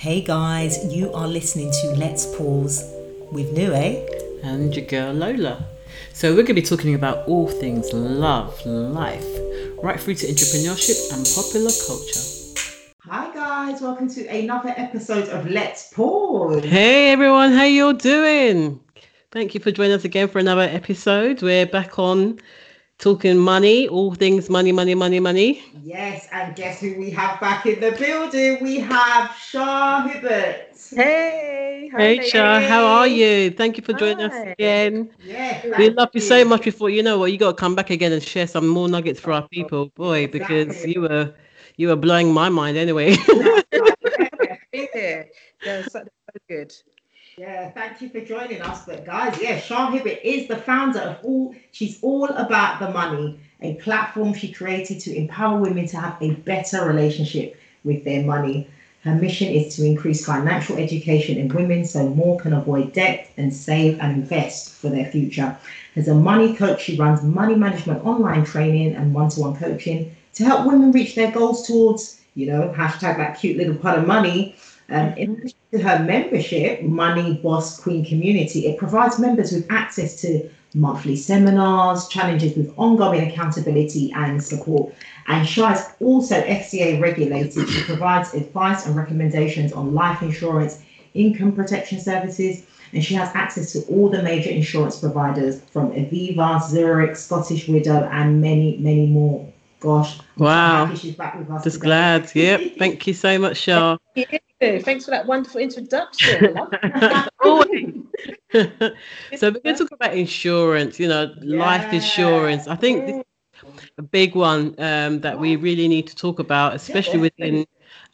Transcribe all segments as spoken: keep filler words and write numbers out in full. Hey guys, you are listening to Let's Pause with Nue and your girl Lola. So we're going to be talking about all things love, life, right through to entrepreneurship and popular culture. Hi guys, welcome to another episode of Let's Pause. Hey everyone, how you all doing? Thank you for joining us again for another episode. We're back on talking money, all things money, money, money, money. Yes, and guess who we have back in the building? We have Shah Hibbert. Hey, hey Shah, how are you? Thank you for joining Hi. us again. Yeah, we love you, you so much. Before you know what, you got to come back again and share some more nuggets for our people, boy, exactly. Because you were you were blowing my mind anyway. That's right. Yeah, yeah. That's so good. Yeah, thank you for joining us. But guys, yeah, Shah Hibbert is the founder of all. She's All About the Money, a platform she created to empower women to have a better relationship with their money. Her mission is to increase financial education in women so more can avoid debt and save and invest for their future. As a money coach, she runs money management online training and one-to-one coaching to help women reach their goals towards, you know, hashtag that cute little pot of money. Um, in addition to her membership, Money Boss Queen Community, it provides members with access to monthly seminars, challenges with ongoing accountability and support. And Shah is also F C A regulated. She provides advice and recommendations on life insurance, income protection services, and she has access to all the major insurance providers from Aviva, Zurich, Scottish Widow, and many, many more. Gosh. Wow. She's back with us. Just today. Glad. Yep. Thank you so much, Shah. Thanks for that wonderful introduction. Always. So we're going to talk about insurance, you know, yeah. life insurance. I think this is a big one um, that we really need to talk about, especially within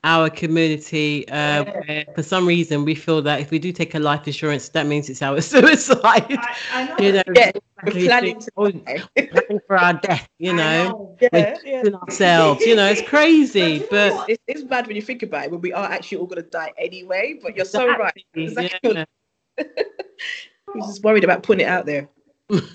our community, uh, where for some reason we feel that if we do take a life insurance, that means it's our suicide. I, I know. You know, yeah, we're planning, planning for our death. You know, know. Yeah, we're yeah. ourselves. You know, it's crazy, but, but it's, it's bad when you think about it. When we are actually all going to die anyway. But you're so right. Exactly. Yeah. He's just worried about putting it out there.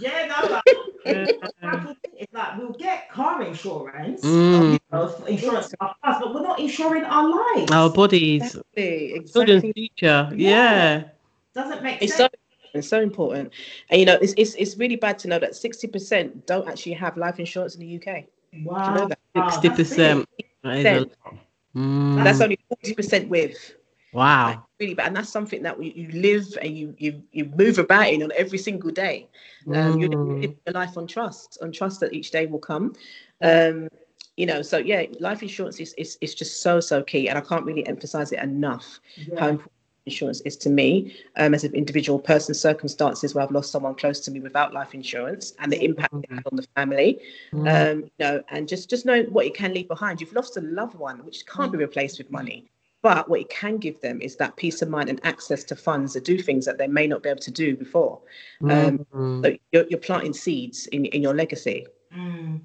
Yeah, no, like, it's like we'll get car insurance, mm. you know, insurance for us, but we're not insuring our lives, our bodies, exactly, exactly. future. Yeah. yeah, doesn't make it's sense. So, it's so important, and you know, it's it's it's really bad to know that sixty percent don't actually have life insurance in the U K. Wow, sixty percent. That's only forty percent with. Wow. Like, really bad. And that's something that you live and you you, you move about in on every single day. Um, mm. You live your life on trust, on trust that each day will come. Um, you know, so yeah, life insurance is, is, is just so, so key. And I can't really emphasize it enough yeah. how important insurance is to me um, as an individual person, circumstances where I've lost someone close to me without life insurance and the impact mm. it had on the family. Mm. Um, you know, and just, just knowing what it can leave behind. You've lost a loved one, which can't mm. be replaced with money. But what it can give them is that peace of mind and access to funds to do things that they may not be able to do before. Um, mm. So you're, you're planting seeds in, in your legacy. Mm.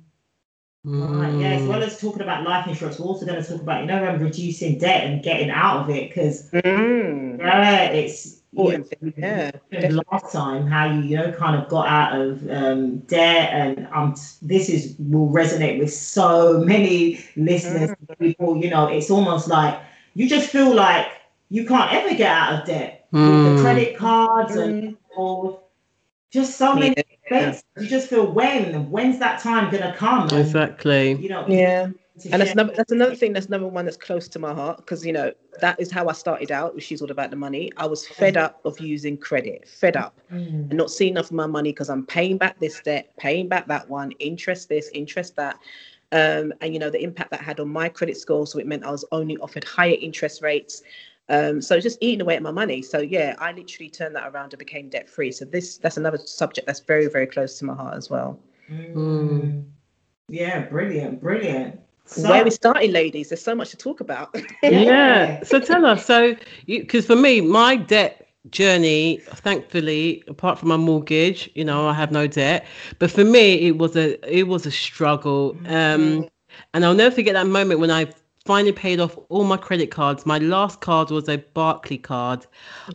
Mm. Right, yeah, as well as talking about life insurance, we're also going to talk about, you know, um, reducing debt and getting out of it. Because, mm. yeah, it's important. You know, yeah. Last time, how you, you know, kind of got out of um, debt. And um, this is will resonate with so many listeners. Mm. People, you know, it's almost like, you just feel like you can't ever get out of debt. Mm. With the credit cards mm. and or just so many yeah. things. You just feel when, when's that time going to come? Exactly. And, you know, yeah. And that's, no, that's another thing that's number one that's close to my heart because, you know, that is how I started out with She's All About the Money. I was fed up of using credit, fed up mm. and not seeing enough of my money because I'm paying back this debt, paying back that one, interest this, interest that. Um, and, you know, the impact that had on my credit score. So it meant I was only offered higher interest rates. Um, so just eating away at my money. So, yeah, I literally turned that around and became debt free. So this that's another subject that's very, very close to my heart as well. Mm. Yeah, brilliant, brilliant. So, where we started, ladies, there's so much to talk about. Yeah. So tell us. So because for me, my debt journey, thankfully, apart from my mortgage, you know, I have no debt, but for me it was a it was a struggle. Um and I'll never forget that moment when I finally paid off all my credit cards. My last card was a Barclay card.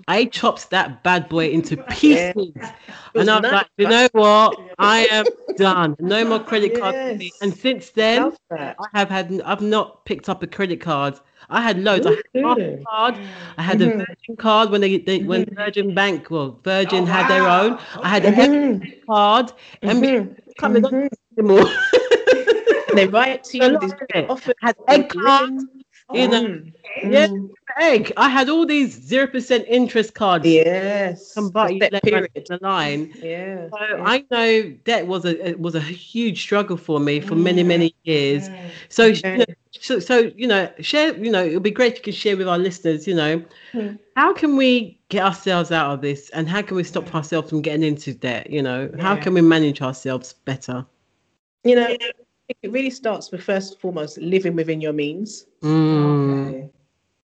I chopped that bad boy into pieces. Yeah. And I was nice. Like, you know what? I am done. No more credit cards. Yes. And since then, I have had, I've not picked up a credit card. I had loads. Ooh, I had Mastercard. I had mm-hmm. a Virgin card when they, they when Virgin Bank, well, Virgin oh, had wow. their own. I had an mm-hmm. egg card. And mm-hmm. coming mm-hmm. They write to you. They often had egg cards. Oh. You know, mm. yeah, egg. I had all these zero percent interest cards. Yes, somebody left the line. Yeah. So yeah. I know that was a it was a huge struggle for me for mm. many many years. Yeah. So, yeah. You know, so so you know share. You know, it would be great if you could share with our listeners. You know, mm. how can we get ourselves out of this, and how can we stop ourselves from getting into debt? You know, yeah. how can we manage ourselves better? You know. It really starts with, first and foremost, living within your means. Mm. Okay.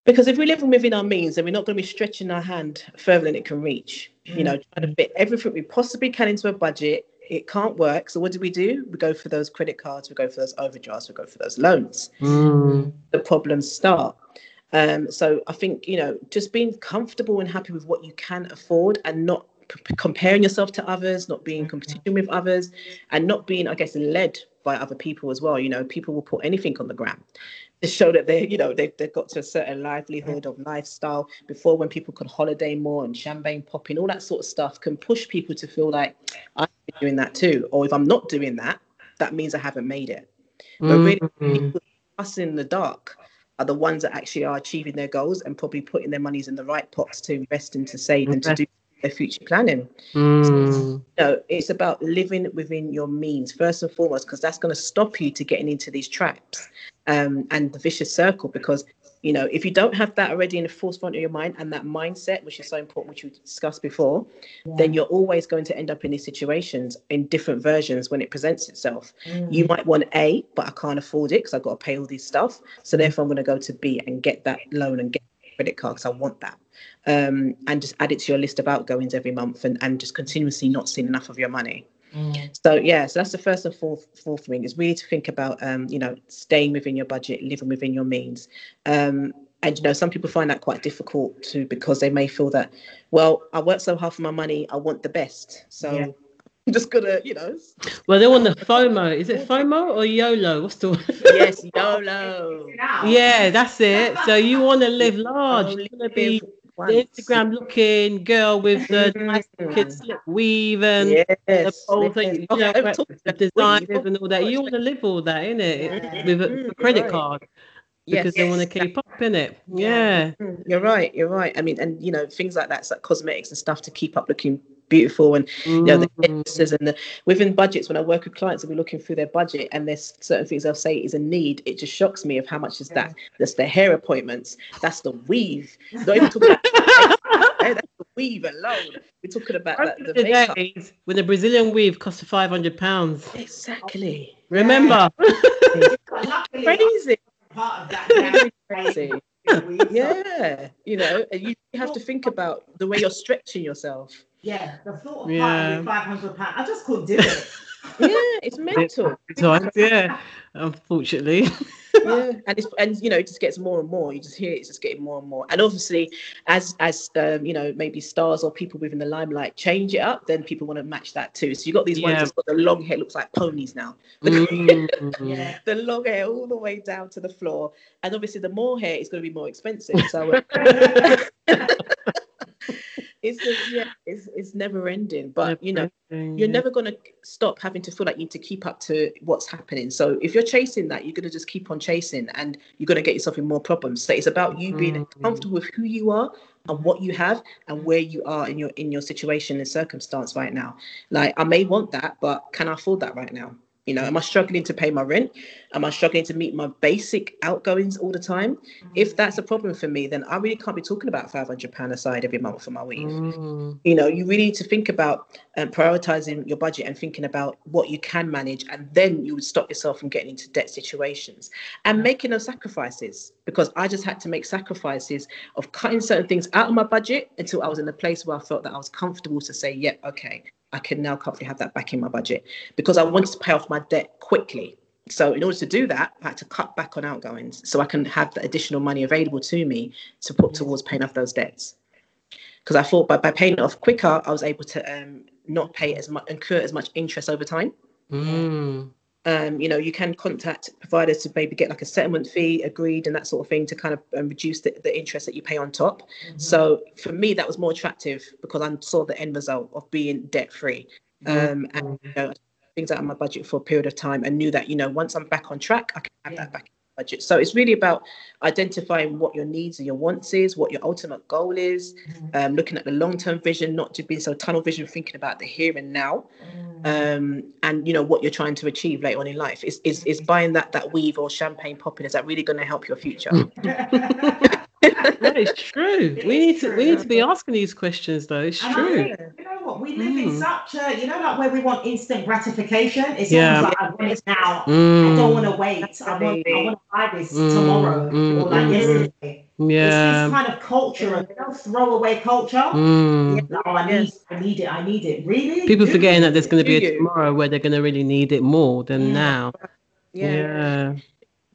Because if we're living within our means, then we're not going to be stretching our hand further than it can reach. Mm. You know, trying to fit everything we possibly can into a budget. It can't work. So what do we do? We go for those credit cards. We go for those overdrafts. We go for those loans. Mm. The problems start. Um, so I think, you know, just being comfortable and happy with what you can afford, and not p- comparing yourself to others, not being in competition with others, and not being, I guess, led by other people as well. You know, people will put anything on the gram to show that they, you know, they've, they've got to a certain livelihood of lifestyle. Before, when people could holiday more and champagne popping, all that sort of stuff can push people to feel like I'm doing that too, or if I'm not doing that, that means I haven't made it. But really, mm-hmm. people us in the dark are the ones that actually are achieving their goals and probably putting their monies in the right pots to invest in, to save, and to do their future planning. Mm. So, you know, it's about living within your means first and foremost, because that's going to stop you to getting into these traps um, and the vicious circle. Because, you know, if you don't have that already in the forefront of your mind, and that mindset, which is so important, which we discussed before, yeah. then you're always going to end up in these situations in different versions when it presents itself. Mm. You might want A, but I can't afford it because I've got to pay all these stuff. So therefore, I'm going to go to B and get that loan and get credit card because I want that, um, and just add it to your list of outgoings every month, and, and just continuously not seeing enough of your money. Mm. So yeah, so that's the first and fourth fourth thing, is really to think about um, you know, staying within your budget, living within your means. Um, and you know, some people find that quite difficult too, because they may feel that, well, I work so hard for my money, I want the best, so yeah. I'm just gonna, you know. Well, they're on the FOMO. Is it FOMO or YOLO? What's the one? Yes, YOLO. Yeah, that's it. So you want to live large. You want to be the Instagram-looking girl with the nice looking slip weave and yes. the whole thing, you know, the designers and all that. You want to live all that, innit? Yeah. With a, a credit card. Because yes, they want to keep that, up in it. Yeah. yeah. You're right. You're right. I mean, and, you know, things like that, like cosmetics and stuff to keep up looking beautiful. And, you know, the businesses and the within budgets, when I work with clients and we're looking through their budget and there's certain things they'll say is a need, it just shocks me of how much is that. That's their hair appointments. That's the weave. Not even talking about that's the weave alone. We're talking about like, the makeup. Days when the Brazilian weave costs five hundred pounds. Exactly. Remember. Crazy. Part of that crazy. Yeah, you know, and you have to think about the way you're stretching yourself. Yeah, the thought of yeah. five hundred pounds, I just couldn't do it. Yeah, it's mental. Sometimes, yeah, unfortunately. Yeah, and it's, and you know, it just gets more and more. You just hear it's just getting more and more. And obviously, as as um, you know, maybe stars or people within the limelight change it up, then people want to match that too. So you got these yeah. ones that's got the long hair, looks like ponies now. Mm-hmm. yeah. The long hair all the way down to the floor, and obviously the more hair is going to be more expensive. So uh, it's just, yeah, it's it's never ending. But you know, you're never going to stop having to feel like you need to keep up to what's happening. So if you're chasing that, you're going to just keep on chasing and you're going to get yourself in more problems. So it's about you being mm-hmm. comfortable with who you are and what you have and where you are in your in your situation and circumstance right now. Like, I may want that, but can I afford that right now? You know, am I struggling to pay my rent? Am I struggling to meet my basic outgoings all the time? If that's a problem for me, then I really can't be talking about five hundred pounds aside every month for my weave. Mm. You know, you really need to think about um, prioritising your budget and thinking about what you can manage. And then you would stop yourself from getting into debt situations and making those sacrifices. Because I just had to make sacrifices of cutting certain things out of my budget until I was in a place where I felt that I was comfortable to say, yep, yeah, okay, I can now comfortably have that back in my budget, because I wanted to pay off my debt quickly. So in order to do that, I had to cut back on outgoings so I can have the additional money available to me to put towards paying off those debts. Because I thought by, by paying it off quicker, I was able to um, not pay as much, incur as much interest over time. Mm. Um, you know, you can contact providers to maybe get like a settlement fee agreed and that sort of thing to kind of um, reduce the, the interest that you pay on top. Mm-hmm. So for me, that was more attractive because I saw the end result of being debt free. Mm-hmm. um, and you know, things out of my budget for a period of time and knew that, you know, once I'm back on track, I can have yeah. that back in the budget. So it's really about identifying what your needs and your wants is, what your ultimate goal is, mm-hmm. um, looking at the long-term vision, not to be so tunnel vision, thinking about the here and now, mm-hmm. um, and, you know, what you're trying to achieve later on in life. Is is is buying that, that weave or champagne popping, is that really going to help your future? That is true. It we is need to true. we need to be asking these questions though. It's and true. Think, you know what? We live mm. in such a, you know, like where we want instant gratification. It's yeah. like I want it now. Mm. I don't want to wait. I want, I want to buy this mm. tomorrow mm. or like mm. yesterday. Yeah. It's this kind of culture of, you know, throwaway culture. Mm. Yeah, oh, I need, I need it. I need it. Really? People Do forgetting that there's going to be a tomorrow where they're going to really need it more than yeah. now. Yeah. yeah.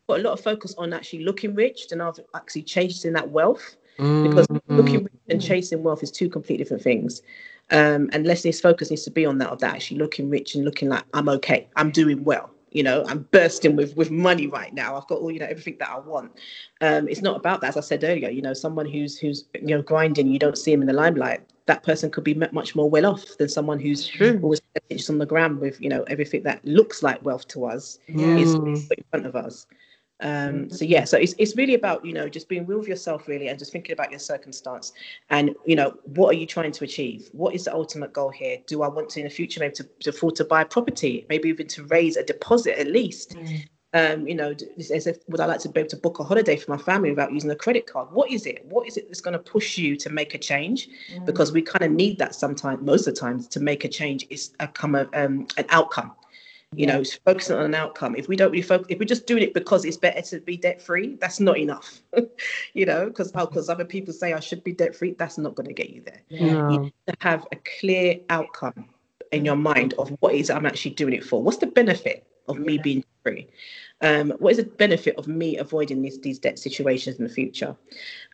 Got a lot of focus on actually looking rich and I've actually chasing that wealth mm, because mm, looking rich and chasing wealth is two completely different things. Um, and Leslie's focus needs to be on that, of that actually looking rich and looking like I'm okay, I'm doing well, you know, I'm bursting with, with money right now. I've got all, you know, everything that I want. Um, it's not about that. As I said earlier, you know, someone who's, who's, you know, grinding, you don't see him in the limelight. That person could be much more well off than someone who's True. always on the ground with, you know, everything that looks like wealth to us yeah. is put in front of us. Um, so yeah, so it's it's really about, you know, just being real with yourself really and just thinking about your circumstance and, you know, what are you trying to achieve? What is the ultimate goal here? Do I want to in the future maybe to, to afford to buy property, maybe even to raise a deposit at least? Mm. Um, you know, as if, would I like to be able to book a holiday for my family without using a credit card? What is it? What is it that's going to push you to make a change? Mm. Because we kind of need that sometimes, most of the times, to make a change is a come of, um, an outcome. You know, it's focusing on an outcome. If we don't really focus, if we're just doing it because it's better to be debt free, that's not enough. You know, because because other people say I should be debt free, that's not going to get you there. Yeah. You need to have a clear outcome in your mind of what is I'm actually doing it for. What's the benefit of me yeah. being debt free? Um, what is the benefit of me avoiding these these debt situations in the future?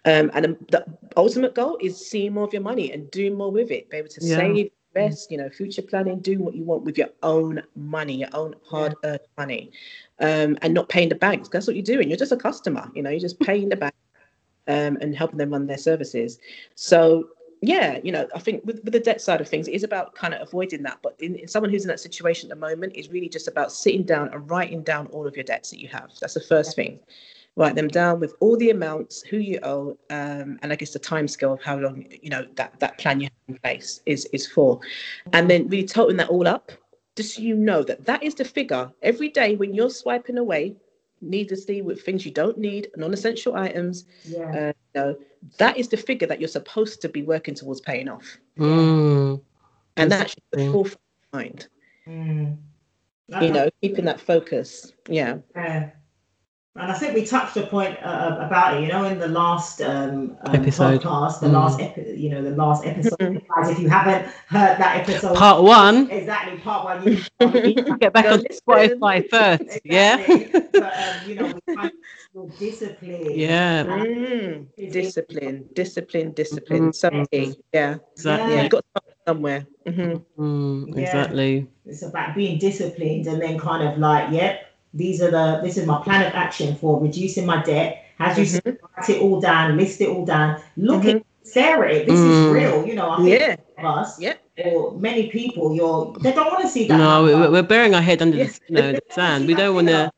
Um, and the ultimate goal is seeing more of your money and doing more with it, be able to yeah. save. Best, you know, future planning, doing what you want with your own money, your own hard-earned yeah. money, um, and not paying the banks. That's what you're doing. You're just a customer, you know, you're just paying the bank um, and helping them run their services. So, yeah, you know, I think with, with the debt side of things, it is about kind of avoiding that. But in, in someone who's in that situation at the moment, it's really just about sitting down and writing down all of your debts that you have. That's the first yeah. thing. Write them down with all the amounts, who you owe, um, and I guess the time scale of how long, you know, that, that plan you have in place is, is for. And then really totaling that all up, just so you know that that is the figure. Every day when you're swiping away needlessly with things you don't need, non-essential items, yeah. uh, you know, that is the figure that you're supposed to be working towards paying off. Mm. And that's the forefront of your mind. Mm. You know, keeping that focus. Yeah. yeah. And I think we touched a point uh, about it, you know, in the last um, um, episode, podcast, the mm. last, epi- you know, the last episode. Guys, if you haven't heard that episode, part one, exactly, part one, you, you can get back on Spotify first, exactly. yeah. But um, you know, we kind of discipline, yeah, mm. discipline, discipline, discipline, mm. something, yeah, exactly. Yeah, you got to start somewhere. Mm-hmm. Mm, exactly. Yeah. It's about being disciplined and then kind of like, yep. Yeah, These are the, this is my plan of action for reducing my debt. As you mm-hmm. said, write it all down, list it all down, look mm-hmm. at, stare at it. This mm. is real, you know. I think yeah. of us, yeah. or many people, you're, they don't want to see that. No, we, we're burying our head under yeah. the, you know, the sand. We don't want to,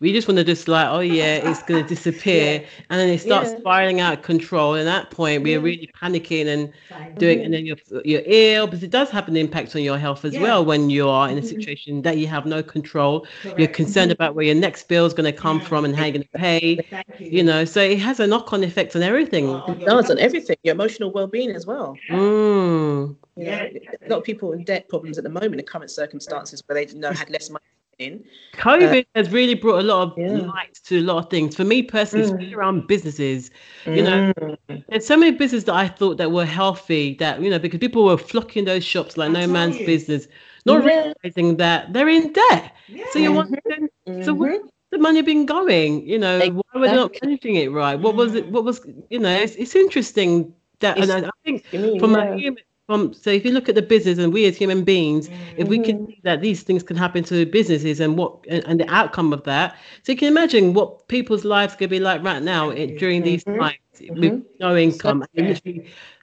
we just want to just like, oh yeah, it's going to disappear. yeah. And then it starts yeah. spiraling out of control. And at that point, we're mm-hmm. really panicking and mm-hmm. doing, and then you're, you're ill, because it does have an impact on your health as yeah. well when you are in a situation mm-hmm. that you have no control. Correct. You're concerned mm-hmm. about where your next bill is going to come yeah. from and how you're going to pay. Thank you. You know, so it has a knock-on effect on everything. Oh, it does, on everything, your emotional well-being as well. Yeah. Mm. Yeah. You know, a lot of people in debt problems at the moment, in current circumstances where they, you know, had less money. In. COVID uh, has really brought a lot of yeah. light to a lot of things. For me personally, mm. especially around businesses, mm. you know, there's so many businesses that I thought that were healthy, that, you know, because people were flocking those shops like no man's business. not yeah. realizing that they're in debt. Yeah. So you're wondering, mm-hmm. so where's the money been going? You know, exactly. why were they not managing it right? What was it? What was, you know, it's, it's interesting that, it's, and I think mean, from yeah. a human, from, so if you look at the business and we as human beings, mm-hmm. if we can see that these things can happen to businesses and what, and, and the outcome of that. So you can imagine what people's lives could be like right now it, during mm-hmm. these times mm-hmm. with no income. So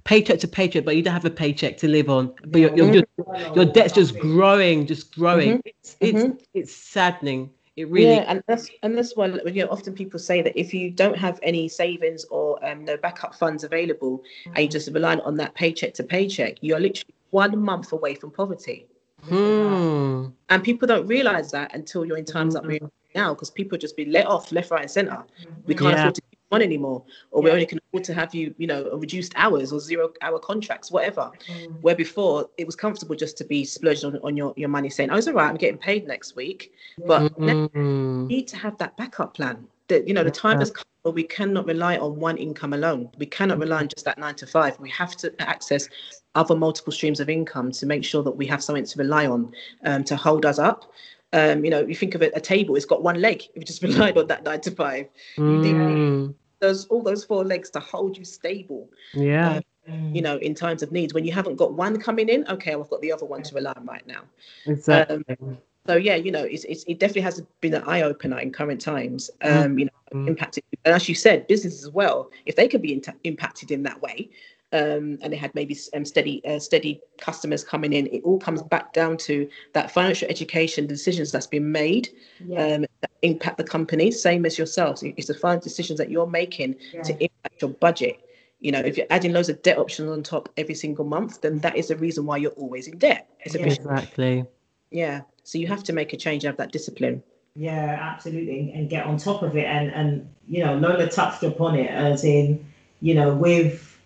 paycheck to paycheck, but you don't have a paycheck to live on, but you're, you're just, your debt's just growing, just growing. Mm-hmm. It's it's mm-hmm. it's saddening. It really yeah, and that's and that's why, you know, often people say that if you don't have any savings or um, no backup funds available, and you just rely on that paycheck to paycheck, you're literally one month away from poverty. Hmm. And people don't realize that until you're in times like mm-hmm. now, because people just be let off left, right, and center. We can't yeah. afford to. One anymore, or yeah. we only can afford to have you, you know, reduced hours or zero hour contracts, whatever. Mm. Where before it was comfortable just to be splurged on, on your, your money, saying, oh, it's all right, I'm getting paid next week. But mm-hmm. now you need to have that backup plan. That, you know, the time has come where we cannot rely on one income alone. We cannot rely on just that nine to five. We have to access other multiple streams of income to make sure that we have something to rely on um, to hold us up. Um, you know, you think of it, a table, it's got one leg. If you just relied on that nine to five, mm. you need those all those four legs to hold you stable, yeah um, you know, in times of need when you haven't got one coming in. Okay, well, I've got the other one to rely on right now. Exactly. Um, so yeah, you know, it's, it's it definitely has been an eye-opener in current times, um you know, mm-hmm. impacted, and as you said, business as well, if they could be in t- impacted in that way, um and they had maybe um, steady uh, steady customers coming in, it all comes back down to that financial education, the decisions that's been made, yeah. um impact the company, same as yourselves. It's the final decisions that you're making yeah. to impact your budget. You know, if you're adding loads of debt options on top every single month, then that is the reason why you're always in debt. It's yeah. Exactly. Yeah. So you have to make a change, have that discipline. Yeah, absolutely. And get on top of it. And, and you know, Lola touched upon it as in, you know, with,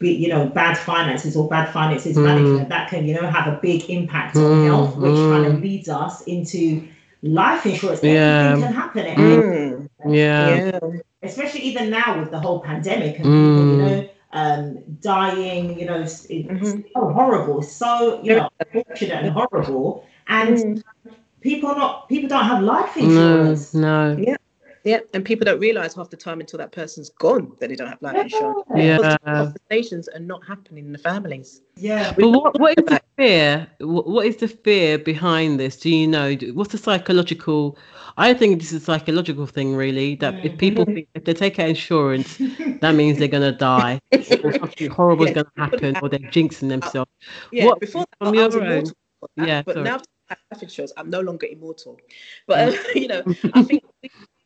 you know, bad finances or bad finances mm. management, that can, you know, have a big impact mm. on health, which mm. kind of leads us into life insurance. Yeah. Everything can happen at mm. yeah. yeah especially even now with the whole pandemic and mm. you know, um dying, you know, it's mm-hmm. so horrible, so you know, unfortunate and horrible, and mm. people not people don't have life insurance. no, no. yeah yeah and people don't realize half the time until that person's gone that they don't have life yeah. insurance. Yeah, conversations are not happening in the families. Yeah. But what, what is the fear? What is the fear behind this? Do you know? What's the psychological? I think this is a psychological thing, really, that mm. if people think if they take out insurance, that means they're going to die, or something horrible yeah. is going to happen, or they're jinxing themselves. Yeah, what, before that, from your own, that, yeah, but sorry. Now I have insurance, I'm no longer immortal. But, um, you know, I think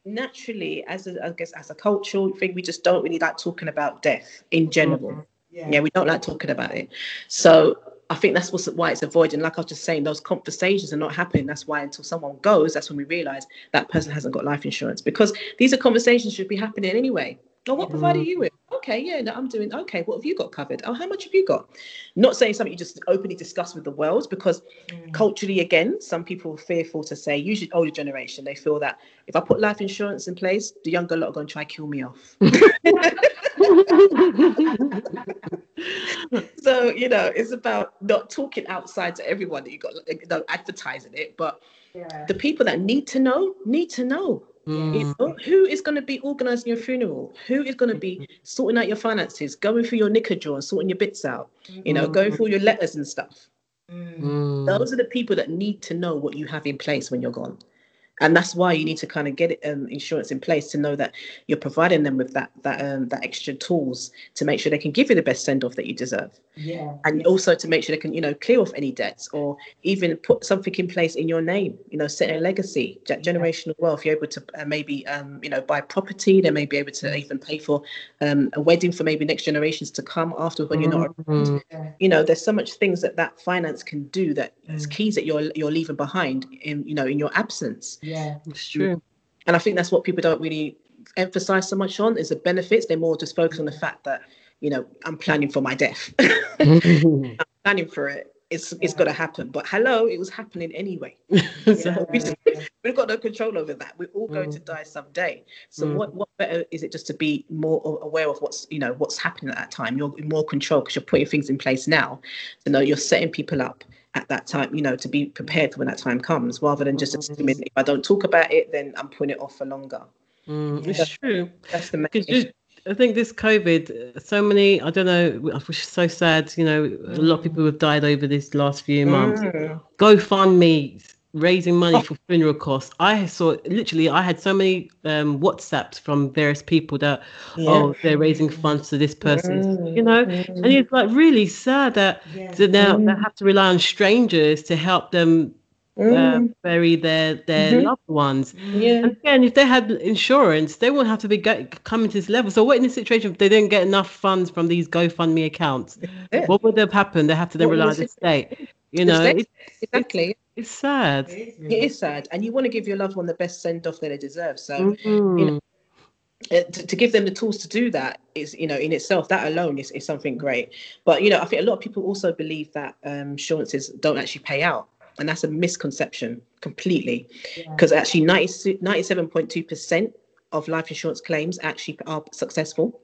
naturally, as a, I guess, as a cultural thing, we just don't really like talking about death in general. Mm-hmm. Yeah. yeah, we don't like talking about it. So I think that's what's, why it's avoided. And like I was just saying, those conversations are not happening. That's why until someone goes, that's when we realise that person hasn't got life insurance, because these are conversations should be happening anyway. Oh, what mm. provider are you with? Okay, yeah, no, I'm doing, okay, what have you got covered? Oh, how much have you got? Not saying something you just openly discuss with the world, because mm. culturally, again, some people are fearful to say, usually older generation, they feel that if I put life insurance in place, the younger lot are going to try to kill me off. So, you know, it's about not talking outside to everyone that you got, not advertising it, but yeah. the people that need to know, need to know. Mm. You know, who is going to be organising your funeral? Who is going to be sorting out your finances, going through your knicker drawer and sorting your bits out, you know, going through your letters and stuff? Mm. Those are the people that need to know what you have in place when you're gone. And that's why you need to kind of get it, um, insurance in place, to know that you're providing them with that that um, that extra tools to make sure they can give you the best send-off that you deserve. Yeah. And yeah. also to make sure they can, you know, clear off any debts, or even put something in place in your name, you know, set a legacy, generational yeah. wealth. You're able to uh, maybe, um, you know, buy property. They may be able to even pay for um, a wedding for maybe next generations to come after when mm-hmm. you're not around. Yeah. You know, there's so much things that that finance can do, that is mm. keys that you're, you're leaving behind in, you know, in your absence. Yeah. Yeah, it's true. And I think that's what people don't really emphasize so much on, is the benefits. They're more just focused on the fact that, you know, I'm planning for my death. I'm planning for it. it's yeah. it's going to happen. But hello, it was happening anyway. Yeah. So we just, we've got no control over that. We're all going mm. to die someday. So mm. what what better is it just to be more aware of what's, you know, what's happening at that time. You're in more control because you're putting things in place now. You know, you're setting people up at that time, you know, to be prepared for when that time comes, rather than just mm-hmm. assuming if I don't talk about it, then I'm putting it off for longer. Mm, it's that's, true. That's the main issue. I think this COVID, so many, I don't know, I was so sad, you know, a lot of people have died over this last few months. Mm. GoFundMe, raising money oh. for funeral costs. I saw, literally, I had so many um, WhatsApps from various people that, yeah. oh, they're raising funds to this person, mm. you know. Mm. And it's like really sad that yeah. so now mm. they have to rely on strangers to help them Mm. Uh, bury their their mm-hmm. loved ones. Yeah. And again, if they had insurance, they wouldn't have to be go- coming to this level. So what in this situation if they didn't get enough funds from these GoFundMe accounts? Yeah. What would have happened? They have to then what rely on the state. You know, it's, exactly. It's, it's sad. It is. it is sad, and you want to give your loved one the best send off that they deserve. So mm-hmm. you know, to, to give them the tools to do that is, you know, in itself, that alone is, is something great. But you know, I think a lot of people also believe that um, insurances don't actually pay out. And that's a misconception completely, because yeah. actually ninety-seven point two percent of life insurance claims actually are successful.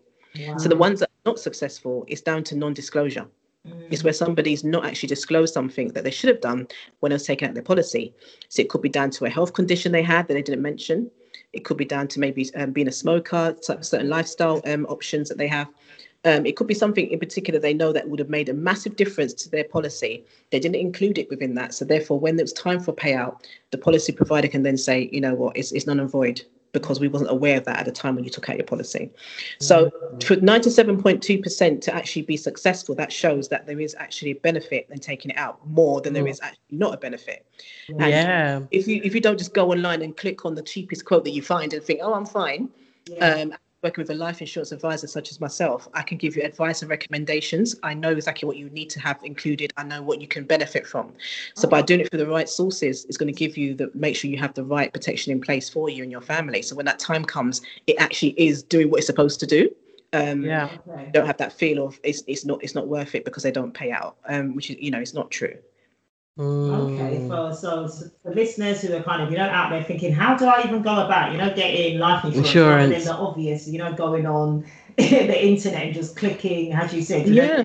Wow. So the ones that are not successful is down to non-disclosure. Mm. It's where somebody's not actually disclosed something that they should have done when they was taking out their policy. So it could be down to a health condition they had that they didn't mention. It could be down to maybe um, being a smoker, certain lifestyle um, options that they have. Um, it could be something in particular they know that would have made a massive difference to their policy. They didn't include it within that. So therefore, when it's time for payout, the policy provider can then say, you know what, it's, it's null and void because we wasn't aware of that at the time when you took out your policy. So for ninety-seven point two percent to actually be successful, that shows that there is actually a benefit in taking it out more than there is actually not a benefit. And yeah. if you if you don't just go online and click on the cheapest quote that you find and think, oh, I'm fine. Yeah. Um, working with a life insurance advisor such as myself, I can give you advice and recommendations. I know exactly what you need to have included. I know what you can benefit from. So by doing it through the right sources, it's going to give you the, make sure you have the right protection in place for you and your family. So when that time comes, it actually is doing what it's supposed to do. Um, yeah. Okay. Don't have that feel of it's it's not it's not worth it because they don't pay out, um, which is, you know, it's not true. Mm. Okay, well, so, so for listeners who are kind of, you know, out there thinking, how do I even go about, you know, getting life insurance? insurance. There's the obvious, you know, going on the internet and just clicking, as you said, you yeah. know,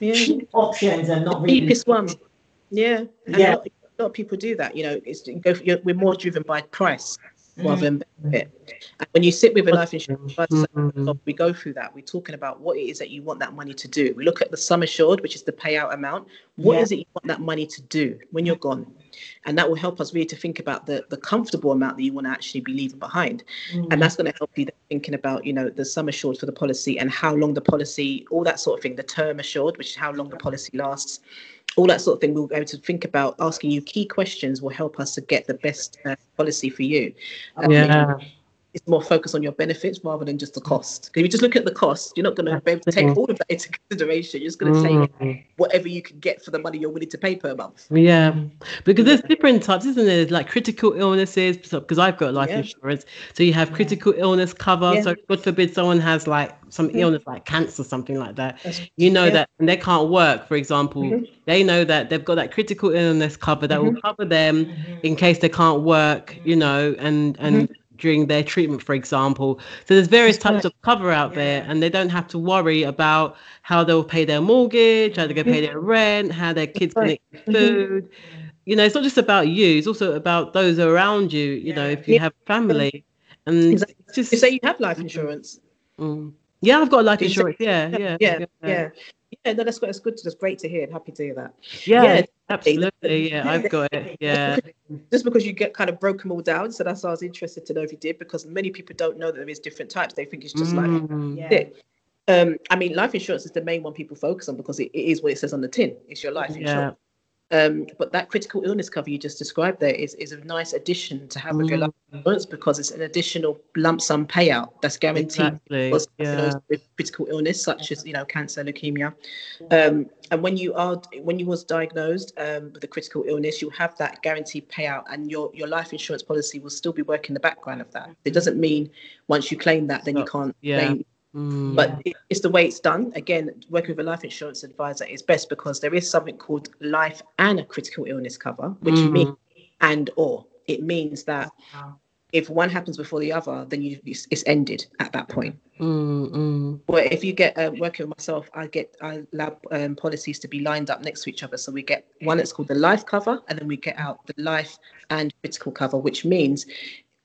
yeah. options and not really. The cheapest one. Yeah. And yeah. A lot, a lot of people do that, you know, it's, you're, we're more driven by price mm. rather than benefit. And when you sit with a life insurance advisor, mm. we go through that. We're talking about what it is that you want that money to do. We look at the sum assured, which is the payout amount. What yeah. is it you want that money to do when you're gone? And that will help us really to think about the, the comfortable amount that you want to actually be leaving behind. Mm. And that's going to help you thinking about, you know, the sum assured for the policy and how long the policy, all that sort of thing, the term assured, which is how long the policy lasts, all that sort of thing. We'll be able to think about asking you key questions will help us to get the best uh, policy for you. Um, yeah. It's more focused on your benefits rather than just the cost. Because if you just look at the cost, you're not going to be able to take all of that into consideration. You're just going to mm. take whatever you can get for the money you're willing to pay per month. Yeah, because yeah. there's different types, isn't there? Like critical illnesses, because I've got life yeah. insurance. So you have critical illness cover. Yeah. So God forbid someone has like some mm-hmm. illness like cancer, something like that. That's, you know yeah. that, and they can't work, for example. Mm-hmm. They know that they've got that critical illness cover that mm-hmm. will cover them mm-hmm. in case they can't work, you know, and and. Mm-hmm. during their treatment, for example. So there's various types of cover out yeah. there, and they don't have to worry about how they'll pay their mortgage, how they're going to pay their rent, how their kids can eat food. You know, it's not just about you, it's also about those around you, you yeah. know, if you yeah. have family. And exactly. it's just... You say you have life insurance. Mm. Yeah, I've got life insurance, yeah, yeah. Yeah, yeah. yeah. Yeah, no, that's good. That's good. That's great to hear. I'm happy to hear that. Yeah, yeah, absolutely. Yeah, I've got it. Yeah. Just because you get kind of broken them all down, so that's why I was interested to know if you did, because many people don't know that there is different types. They think it's just mm, like yeah. Um, I mean, life insurance is the main one people focus on because it, it is what it says on the tin. It's your life insurance. Yeah. Um, but that critical illness cover you just described there is is a nice addition to have mm. with your life insurance because it's an additional lump sum payout that's guaranteed. Exactly. Because yeah. with critical illness such as, you know, cancer, leukemia, um, and when you are when you was diagnosed um, with a critical illness, you have that guaranteed payout, and your your life insurance policy will still be working in the background of that. It doesn't mean once you claim that, then you can't yeah. claim Mm. But it's the way it's done. Again, working with a life insurance advisor is best because there is something called life and a critical illness cover, which mm. means and or. It means that if one happens before the other, then you, it's ended at that point. Mm, mm. But if you get uh, working with myself, I get I allow um, policies to be lined up next to each other. So we get one that's called the life cover, and then we get out the life and critical cover, which means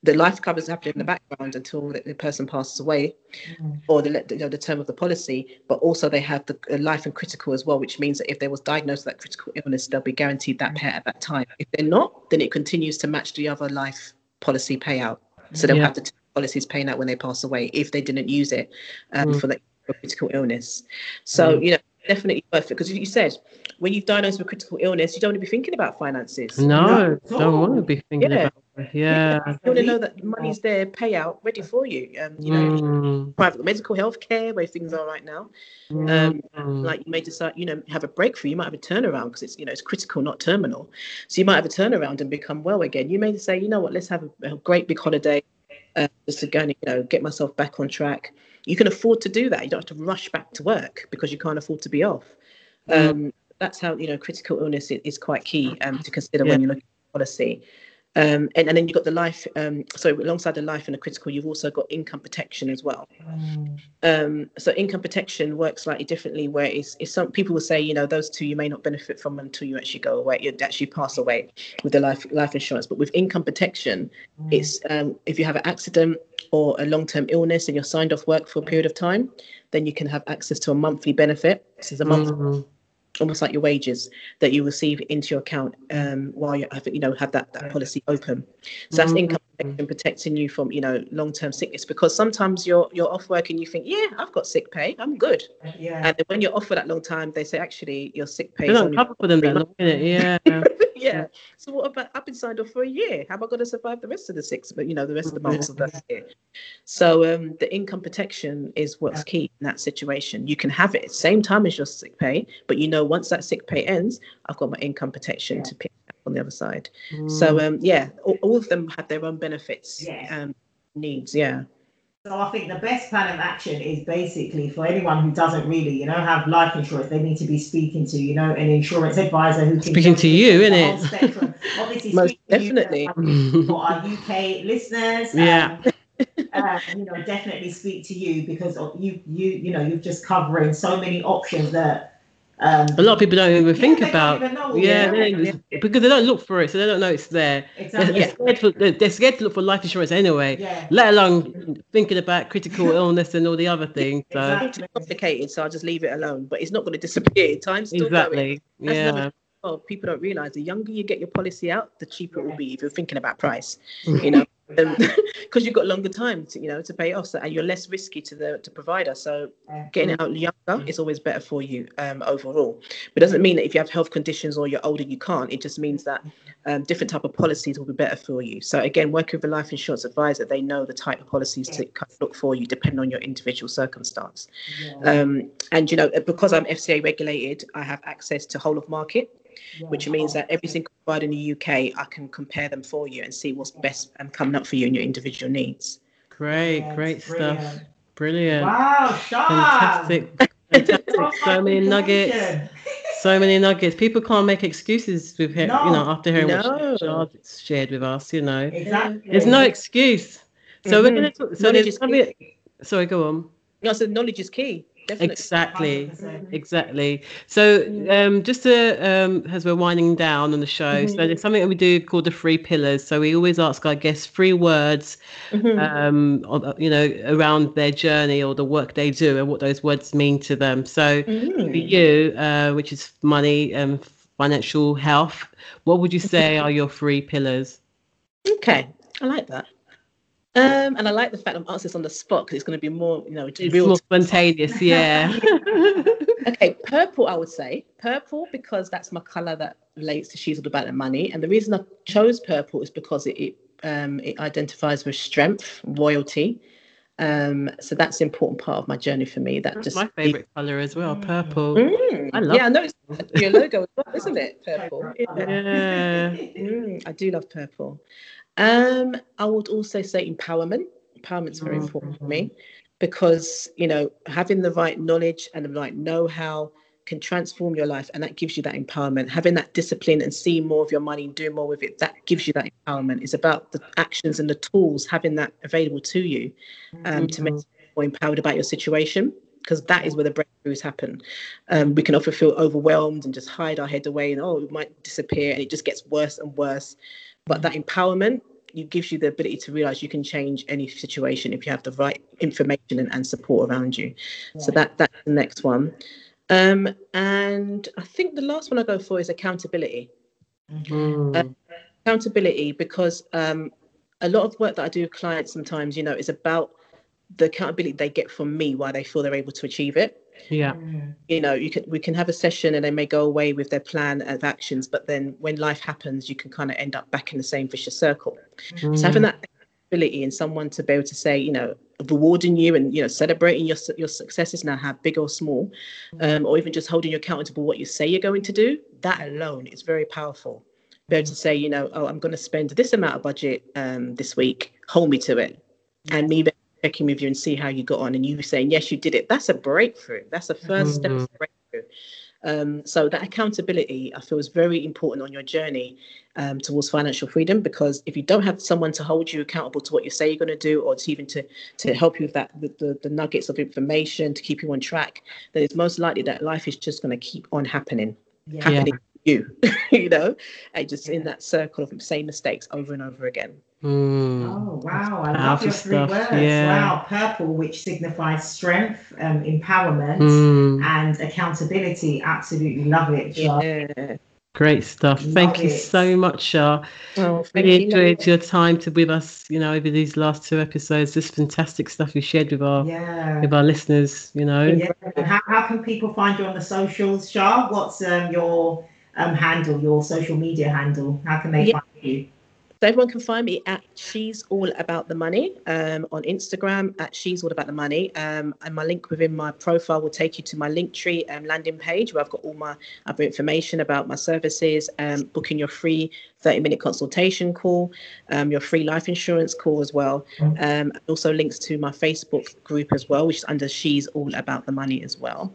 the life cover is happening in the background until the, the person passes away, mm. or the, you know, the term of the policy. But also they have the uh, life and critical as well, which means that if they was diagnosed with that critical illness, they'll be guaranteed that payout at that time. If they're not, then it continues to match the other life policy payout. So they'll yeah. have the two policies paying out when they pass away if they didn't use it um, mm. for that critical illness. So mm. you know, definitely worth it, because you said when you've diagnosed with critical illness, you don't want to be thinking about finances. No, no. don't want to be thinking yeah. about. Yeah, you want to know that money's there, payout ready for you. Um, you know, mm. private medical health care, where things are right now. Um, mm. Like you may decide, you know, have a breakthrough. You might have a turnaround because it's, you know, it's critical, not terminal. So you might have a turnaround and become well again. You may say, you know what, let's have a, a great big holiday uh, just to go and, you know, get myself back on track. You can afford to do that. You don't have to rush back to work because you can't afford to be off. Mm. Um, that's how, you know, critical illness is, is quite key um, to consider yeah. when you look at policy. Um, and, and then you've got the life, um, so alongside the life and the critical, you've also got income protection as well. Mm. Um, so income protection works slightly differently, where it's, it's some people will say, you know, those two you may not benefit from until you actually go away, you actually pass away with the life life insurance. But with income protection, mm. it's um, if you have an accident or a long-term illness and you're signed off work for a period of time, then you can have access to a monthly benefit. This is a monthly mm. almost like your wages that you receive into your account um, while you have, you know, have that, that policy open. So that's mm-hmm. income protection, protecting you from, you know, long-term sickness, because sometimes you're you're off work and you think, yeah, I've got sick pay, I'm good. Yeah. And then when you're off for that long time, they say, actually, your sick pay. They don't cover for them then, yeah. yeah. Yeah. So what about, I've been signed off for a year. How am I going to survive the rest of the six, but, you know, the rest of the months of that year? So um, the income protection is what's key in that situation. You can have it at the same time as your sick pay, but you know, once that sick pay ends, I've got my income protection yeah. to pick up on the other side. Mm. So, um, yeah, all, all of them have their own benefits, yeah. um, needs, yeah. So I think the best plan of action is basically for anyone who doesn't really, you know, have life insurance, they need to be speaking to, you know, an insurance advisor who can speaking to you, isn't it? Obviously, most definitely. You for our U K listeners, yeah. Um, um, you know, definitely speak to you, because you, you, you know, you've just covering so many options that. Um, a lot of people don't even think yeah, about even know, yeah, yeah. They, yeah because they don't look for it, so they don't know it's there. Exactly. They're, scared for, they're scared to look for life insurance anyway, yeah. let alone thinking about critical illness and all the other things. So. Exactly. It's complicated, so I'll just leave it alone, but it's not going to disappear. Time's still exactly. going. That's yeah. another, oh, people don't realise the younger you get your policy out, the cheaper yeah. it will be if you're thinking about price, you know. Because you've got longer time to, you know, to pay off, so, and you're less risky to the to provider, so getting it out younger is always better for you um overall. But it doesn't mean that if you have health conditions or you're older you can't. It just means that um, different type of policies will be better for you. So again, working with a life insurance advisor, they know the type of policies to look for you depending on your individual circumstance. Um, and you know, because I'm F C A regulated, I have access to whole of market, Yeah. which means that every single provider in the U K, I can compare them for you and see what's best and coming up for you and your individual needs. Great, yeah, great brilliant. stuff. Brilliant. Wow, Sean. Fantastic. Fantastic. So many nuggets. So many nuggets. People can't make excuses with him, no. you know, after hearing no. what Sean's shared with us, you know. Exactly. There's no excuse. So mm-hmm. we're going to talk. So there's something. Sorry, go on. No, so knowledge is key. Definitely. Exactly, one hundred percent. Exactly. So um, just to, um, as we're winding down on the show, mm-hmm. so there's something that we do called the three pillars. So we always ask our guests three words, mm-hmm. um, or, you know, around their journey or the work they do and what those words mean to them. So mm-hmm. for you, uh, which is money and financial health, what would you say are your three pillars? Okay, I like that. Um, and I like the fact I'm answering this on the spot because it's going to be more, you know, it's real more spontaneous. Yeah. Okay, purple, I would say purple because that's my colour that relates to She's All About the Money, and the reason I chose purple is because it it, um, it identifies with strength, royalty. Um, so that's an important part of my journey for me. That that's just my favourite colour as well, purple. Mm. I love. Yeah, I know it's your logo as well, isn't it? Purple. Yeah. Mm, I do love purple. Um, I would also say empowerment. Empowerment's very important for me. because, you know, having the right knowledge and the right know-how can transform your life, and that gives you that empowerment. Having that discipline and seeing more of your money and doing more with it, that gives you that empowerment. It's about the actions and the tools, having that available to you um, mm-hmm. to make you more empowered about your situation, because that is where the breakthroughs happen. Um, we can often feel overwhelmed and just hide our head away and, oh, it might disappear, and it just gets worse and worse. But that empowerment you gives you the ability to realize you can change any situation if you have the right information and, and support around you. Yeah. So that that's the next one. Um, and I think the last one I go for is accountability. Mm-hmm. Uh, accountability, because um, a lot of work that I do with clients sometimes, you know, is about the accountability they get from me, why they feel they're able to achieve it. Yeah. You know, you can, we can have a session and they may go away with their plan of actions, but then when life happens, you can kind of end up back in the same vicious circle. Mm. So having that ability and someone to be able to say, you know, rewarding you and, you know, celebrating your your successes, now have big or small, um, or even just holding you accountable what you say you're going to do, that alone is very powerful. Be able to say, you know, oh, I'm going to spend this amount of budget um, this week, hold me to it. Yeah. And me checking with you and see how you got on, and you saying yes, you did it. That's a breakthrough. That's the first mm-hmm. step of breakthrough. Um, so that accountability, I feel, is very important on your journey um, towards financial freedom, because if you don't have someone to hold you accountable to what you say you're going to do, or to even to to help you with that the, the, the nuggets of information to keep you on track, then it's most likely that life is just going to keep on happening, yeah. happening yeah. to you, you know, and just yeah. in that circle of the same mistakes over and over again. Mm. Oh wow, I love your three stuff. words. Yeah. Wow, purple, which signifies strength, um, empowerment, mm. and accountability. Absolutely love it, Shah. Yeah. Great stuff. Love thank it. you so much, Shah. Oh, really you. enjoyed your time to with us, you know, over these last two episodes. This fantastic stuff you shared with our yeah. with our listeners, you know. Yeah. And how, how can people find you on the socials, Shah? What's um, your um, handle, your social media handle? How can they yeah. find you? So everyone can find me at She's All About the Money um, on Instagram, at She's All About the Money. Um, and my link within my profile will take you to my Linktree um, landing page, where I've got all my other information about my services, um, booking your free thirty minute consultation call, um, your free life insurance call as well. Um, also links to my Facebook group as well, which is under She's All About the Money as well.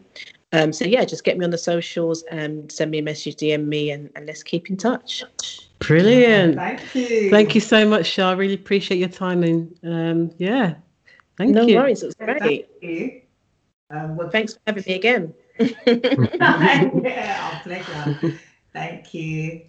Um, so yeah, just get me on the socials and send me a message, D M me, and, and let's keep in touch. Brilliant. Yeah, thank you. Thank you so much, Shah. I really appreciate your time, and um, yeah, thank no you. No worries, it was great. Thank you. Um, well, thanks for having me again. Yeah, our pleasure. Thank you.